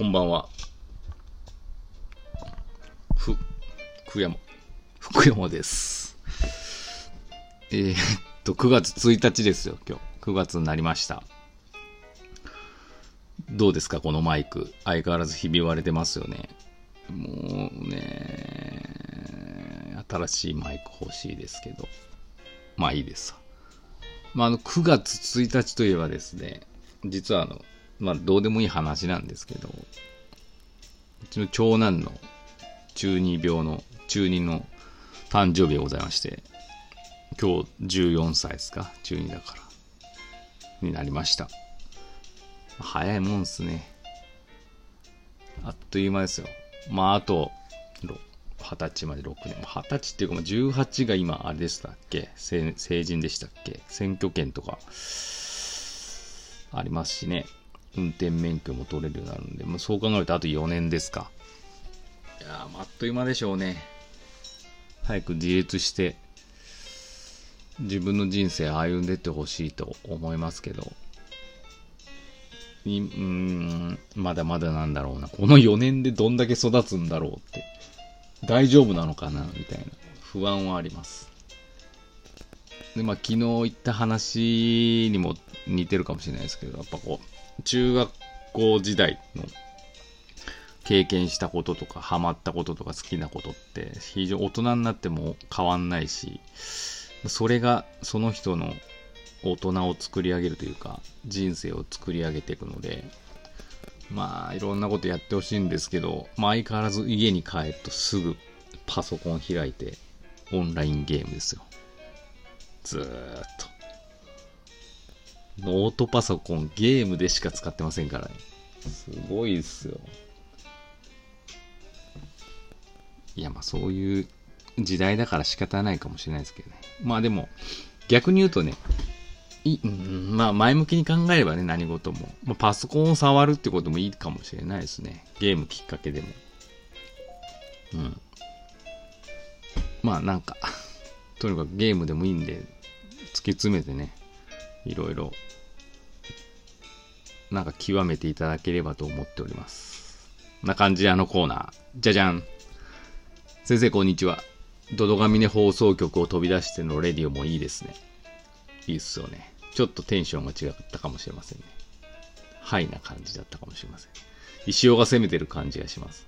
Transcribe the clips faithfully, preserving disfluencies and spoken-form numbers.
こんばんは。ふ、福山、福山です。えー、っと、くがつついたちですよ、今日。くがつになりました。どうですか、このマイク。相変わらずひび割れてますよね。もうね、新しいマイク欲しいですけど。まあいいです。まあ、あの、くがつついたちといえばですね、実はあの、まあ、どうでもいい話なんですけど、うちの長男のちゅうにびょうの、ちゅうにの誕生日がございまして、今日じゅうよんさいですか、ちゅうにだから、になりました。早いもんですね。あっという間ですよ。まあ、あと、はたちまでろくねん。はたちっていうか、じゅうはちが今、あれでしたっけ、成人でしたっけ、選挙権とか、ありますしね。運転免許も取れるようになるんで、もうそう考えるとあとよねんですか。いやー、あっという間でしょうね。早く自立して、自分の人生歩んでってほしいと思いますけど、うーん、まだまだなんだろうな。このよねんでどんだけ育つんだろうって、大丈夫なのかなみたいな不安はあります。で、まあ昨日言った話にも似てるかもしれないですけど、やっぱこう、中学校時代の経験したこととかハマったこととか好きなことって非常に大人になっても変わんないし、それがその人の大人を作り上げるというか人生を作り上げていくので、まあいろんなことやってほしいんですけど、まあ、相変わらず家に帰るとすぐパソコン開いてオンラインゲームですよ。ずーっとノートパソコン、ゲームでしか使ってませんからね。すごいですよ。いや、まあそういう時代だから仕方ないかもしれないですけどね。まあでも、逆に言うとね、いうん、まあ前向きに考えればね、何事も。まあ、パソコンを触るってこともいいかもしれないですね。ゲームきっかけでも。うん。まあなんか、とにかくゲームでもいいんで、突き詰めてね、いろいろなんか極めていただければと思っております。こんな感じであのコーナー、じゃじゃん。先生こんにちは。ドドガミネ放送局を飛び出してのレディオもいいですね。いいっすよね。ちょっとテンションが違ったかもしれませんね。ハイな感じだったかもしれません。石尾が攻めてる感じがします。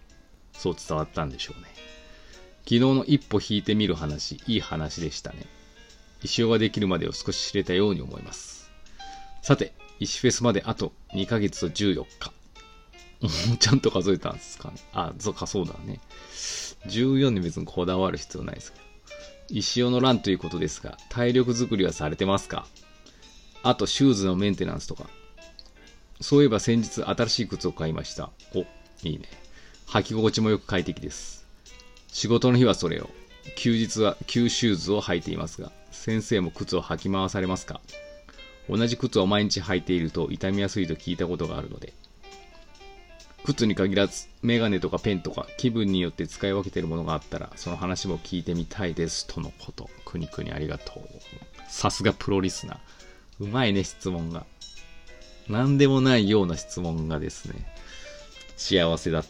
そう伝わったんでしょうね。昨日の一歩引いてみる話、いい話でしたね。石尾ができるまでを少し知れたように思います。さて、石フェスまであとにかげつとじゅうよっか。ちゃんと数えたんですかね。あ、そうか、そうだね。じゅうよんに別にこだわる必要ないですけど。石尾のランということですが、体力作りはされてますか？あと、シューズのメンテナンスとか。そういえば先日新しい靴を買いました。お、いいね。履き心地もよく快適です。仕事の日はそれを。休日は旧シューズを履いていますが、先生も靴を履き回されますか？同じ靴を毎日履いていると傷みやすいと聞いたことがあるので。靴に限らず、メガネとかペンとか気分によって使い分けているものがあったら、その話も聞いてみたいですとのこと。くにくにありがとう。さすがプロリスナー。うまいね、質問が。なんでもないような質問がですね、幸せだ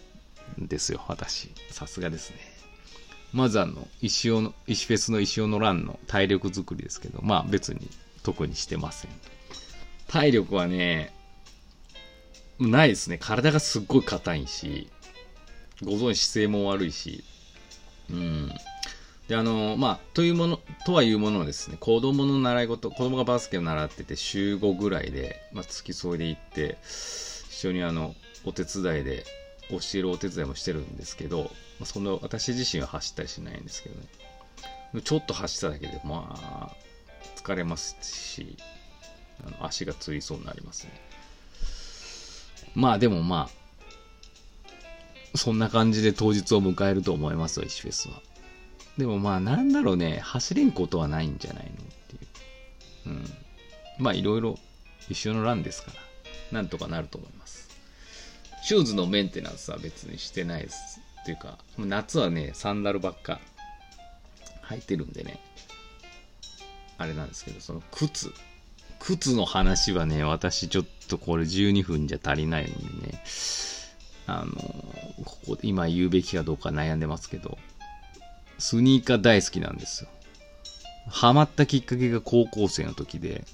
んですよ、私。さすがですね。まずあの、石尾の、石フェスの石尾のランの体力作りですけど、まあ別に特にしてません。体力はね、ないですね。体がすっごい硬いし、ご存知姿勢も悪いし、うん。で、あの、まあ、というもの、とはいうもののですね、子供の習い事、子供がバスケを習ってて週ごぐらいで、まあ、付き添いで行って、一緒にあの、お手伝いで、教えるお手伝いもしてるんですけど、その私自身は走ったりしないんですけどね。ちょっと走っただけでまあ疲れますし、あの足がつりそうになりますね。まあでもまあそんな感じで当日を迎えると思いますよ、石フェスは。でもまあなんだろうね、走れんことはないんじゃないのっていう。うん。まあいろいろ一緒のランですから、なんとかなると思います。シューズのメンテナンスは別にしてないです。っていうか、夏はね、サンダルばっか履いてるんでね。あれなんですけど、その靴。靴の話はね、私ちょっとこれじゅうにふんじゃ足りないんでね。あのここで今言うべきかどうか悩んでますけど、スニーカー大好きなんですよ。ハマったきっかけが高校生の時で、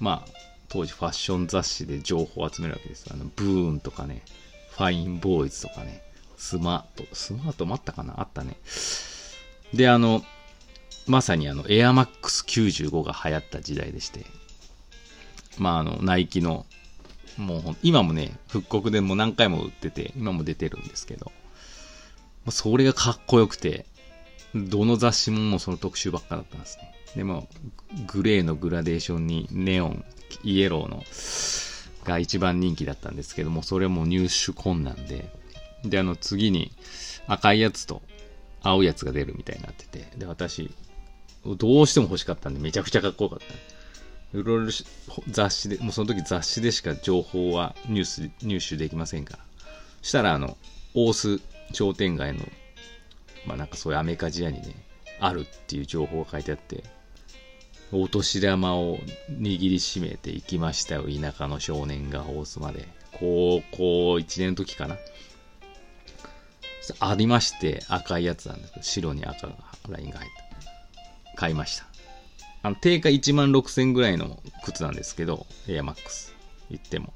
まあ当時ファッション雑誌で情報を集めるわけです。あのブーンとかね、ファインボーイズとかね、スマートスマートもあったかな、あったね。で、あのまさにあのエアマックスきゅうじゅうごが流行った時代でして、まああのナイキのもう今もね復刻でもう何回も売ってて今も出てるんですけど、それがかっこよくてどの雑誌ももうその特集ばっかだったんですね。でもグレーのグラデーションにネオンイエローのが一番人気だったんですけども、それも入手困難で、であの次に赤いやつと青いやつが出るみたいになってて、で私どうしても欲しかったんでめちゃくちゃかっこよかった、ね。いろいろ雑誌でもうその時雑誌でしか情報はニュース入手できませんから、したらあの大須商店街のまあなんかそういうアメカジ屋にねあるっていう情報が書いてあって、お年玉を握りしめて行きましたよ、田舎の少年が大須まで。高校いちねんの時かなありまして、赤いやつなんですけど白に赤ラインが入った買いました。あの定価いちまんろくせんぐらいの靴なんですけど、エアマックス言っても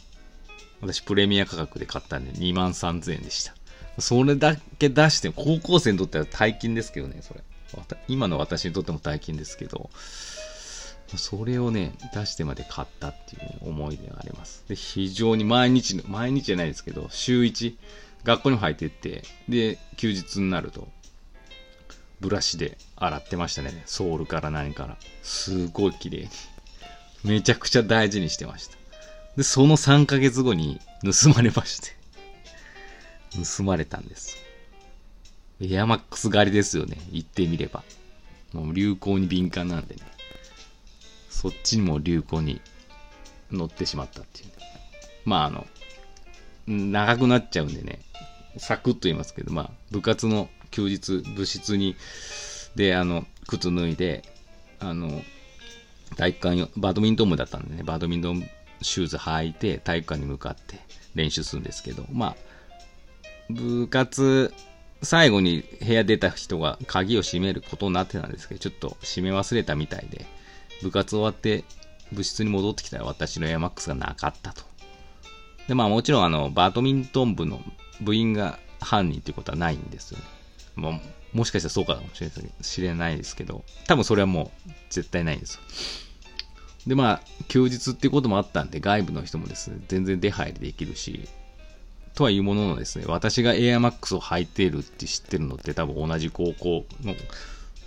私プレミア価格で買ったんでにまんさんぜんえんでした。それだけ出して高校生にとっては大金ですけどね、それ今の私にとっても大金ですけど、それをね出してまで買ったっていう思い出があります。で非常に毎日の毎日じゃないですけど週いち学校にも履いてって、で休日になるとブラシで洗ってましたね、ソールから何からすごい綺麗にめちゃくちゃ大事にしてました。でそのさんかげつごに盗まれまして盗まれたんです。エアマックス狩りですよね、言ってみれば。もう流行に敏感なんでね、そっちにも流行に乗ってしまったっていう、ね、まああの長くなっちゃうんでねサクッと言いますけど、まあ部活の休日部室にであの靴脱いで、あの体育館、バドミントン部だったんでねバドミントンシューズ履いて体育館に向かって練習するんですけど、まあ部活最後に部屋出た人が鍵を閉めることになってたんですけど、ちょっと閉め忘れたみたいで、部活終わって部室に戻ってきたら私のエアマックスがなかったと。でまあもちろんあのバドミントン部の部員が犯人ということはないんですよね。まあ、もしかしたらそうかもしれないですけど、多分それはもう絶対ないんですよ。でまあ休日っていうこともあったんで外部の人もですね全然出入りできるしとはいうもののですね、私がエアマックスを履いているって知ってるのって多分同じ高校の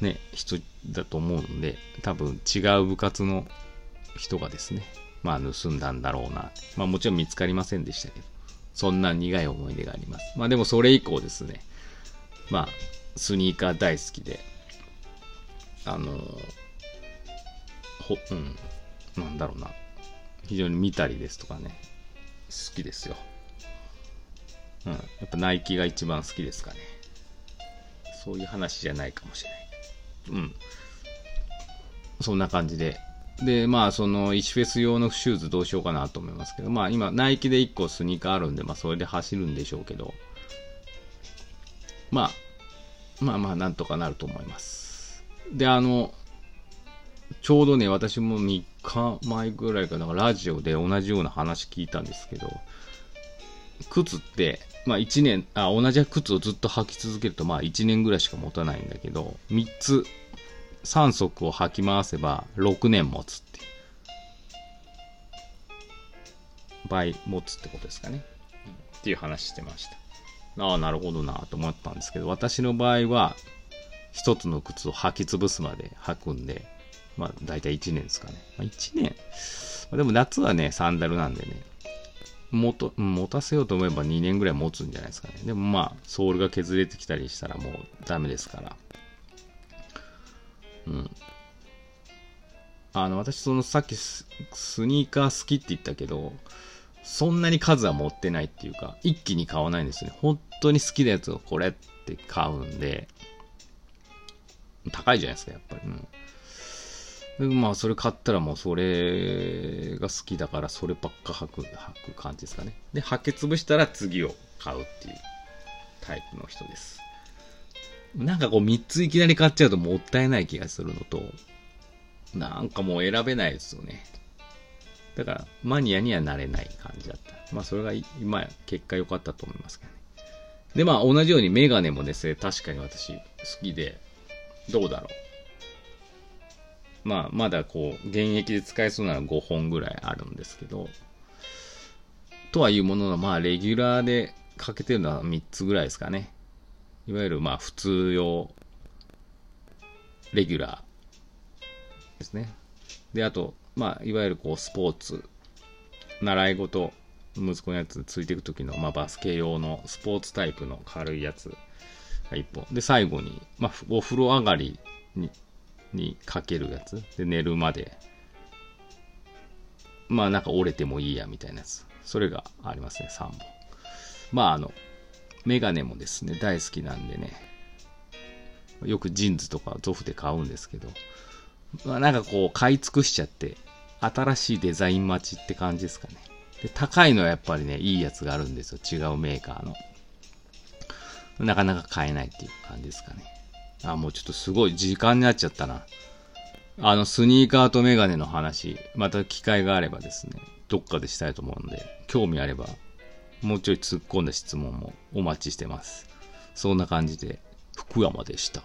ね人だと思うんで、多分違う部活の人がですねまあ盗んだんだろうな。まあもちろん見つかりませんでしたけど、そんな苦い思い出があります。まあでもそれ以降ですね、まあスニーカー大好きで、あのほうんなんだろうな、非常に見たりですとかね好きですよ。うん、やっぱナイキが一番好きですかね。そういう話じゃないかもしれない。うん、そんな感じで、でまあそのイチフェス用のシューズどうしようかなと思いますけど、まあ今ナイキでいっこスニーカーあるんで、まあそれで走るんでしょうけど、まあまあまあなんとかなると思います。であのちょうどね私もみっかまえぐらいかな、ラジオで同じような話聞いたんですけど、靴って、まあ、いちねんあ同じ靴をずっと履き続けると、まあ、いちねんぐらいしか持たないんだけど、みっつさんそくを履き回せばろくねん持つって倍持つってことですかね、っていう話してました。ああなるほどなと思ったんですけど、私の場合はひとつの靴を履き潰すまで履くんで、まあ大体いちねんですかね、まあ、いちねん、まあ、でも夏はねサンダルなんでねもと持たせようと思えばにねんぐらい持つんじゃないですかね。でもまあソールが削れてきたりしたらもうダメですから、うん、あの私そのさっき ス, スニーカー好きって言ったけど、そんなに数は持ってないっていうか一気に買わないんですね。本当に好きなやつをこれって買うんで、高いじゃないですかやっぱり、うん、でまあそれ買ったらもうそれが好きだからそればっか履く、履く感じですかね。で履き潰したら次を買うっていうタイプの人です。なんかこうみっついきなり買っちゃうともったいない気がするのと、なんかもう選べないですよね。だからマニアにはなれない感じだった。まあそれが今結果良かったと思いますけどね。でまあ同じようにメガネもですね、確かに私好きで、どうだろう。まあまだこう現役で使えそうなのごほんぐらいあるんですけど、とはいうもののまあレギュラーでかけてるのはみっつぐらいですかね。いわゆるまあ普通用、レギュラーですね。であと、まあ、いわゆるこうスポーツ、習い事、息子のやつついていくときの、まあ、バスケ用のスポーツタイプの軽いやつがいっぽん。で、最後に、まあ、お風呂上がり に, にかけるやつ。で、寝るまで、まあ、なんか折れてもいいやみたいなやつ。それがありますね、さんぼん。まあ、あの、メガネもですね、大好きなんでね、よくジーンズとかゾフで買うんですけど、まあ、なんかこう買い尽くしちゃって新しいデザイン待ちって感じですかね。で高いのはやっぱりねいいやつがあるんですよ、違うメーカーの。なかなか買えないっていう感じですかね。あもうちょっとすごい時間になっちゃったな。あのスニーカーとメガネの話、また機会があればですねどっかでしたいと思うんで、興味あればもうちょい突っ込んだ質問もお待ちしてます。そんな感じで福山でした。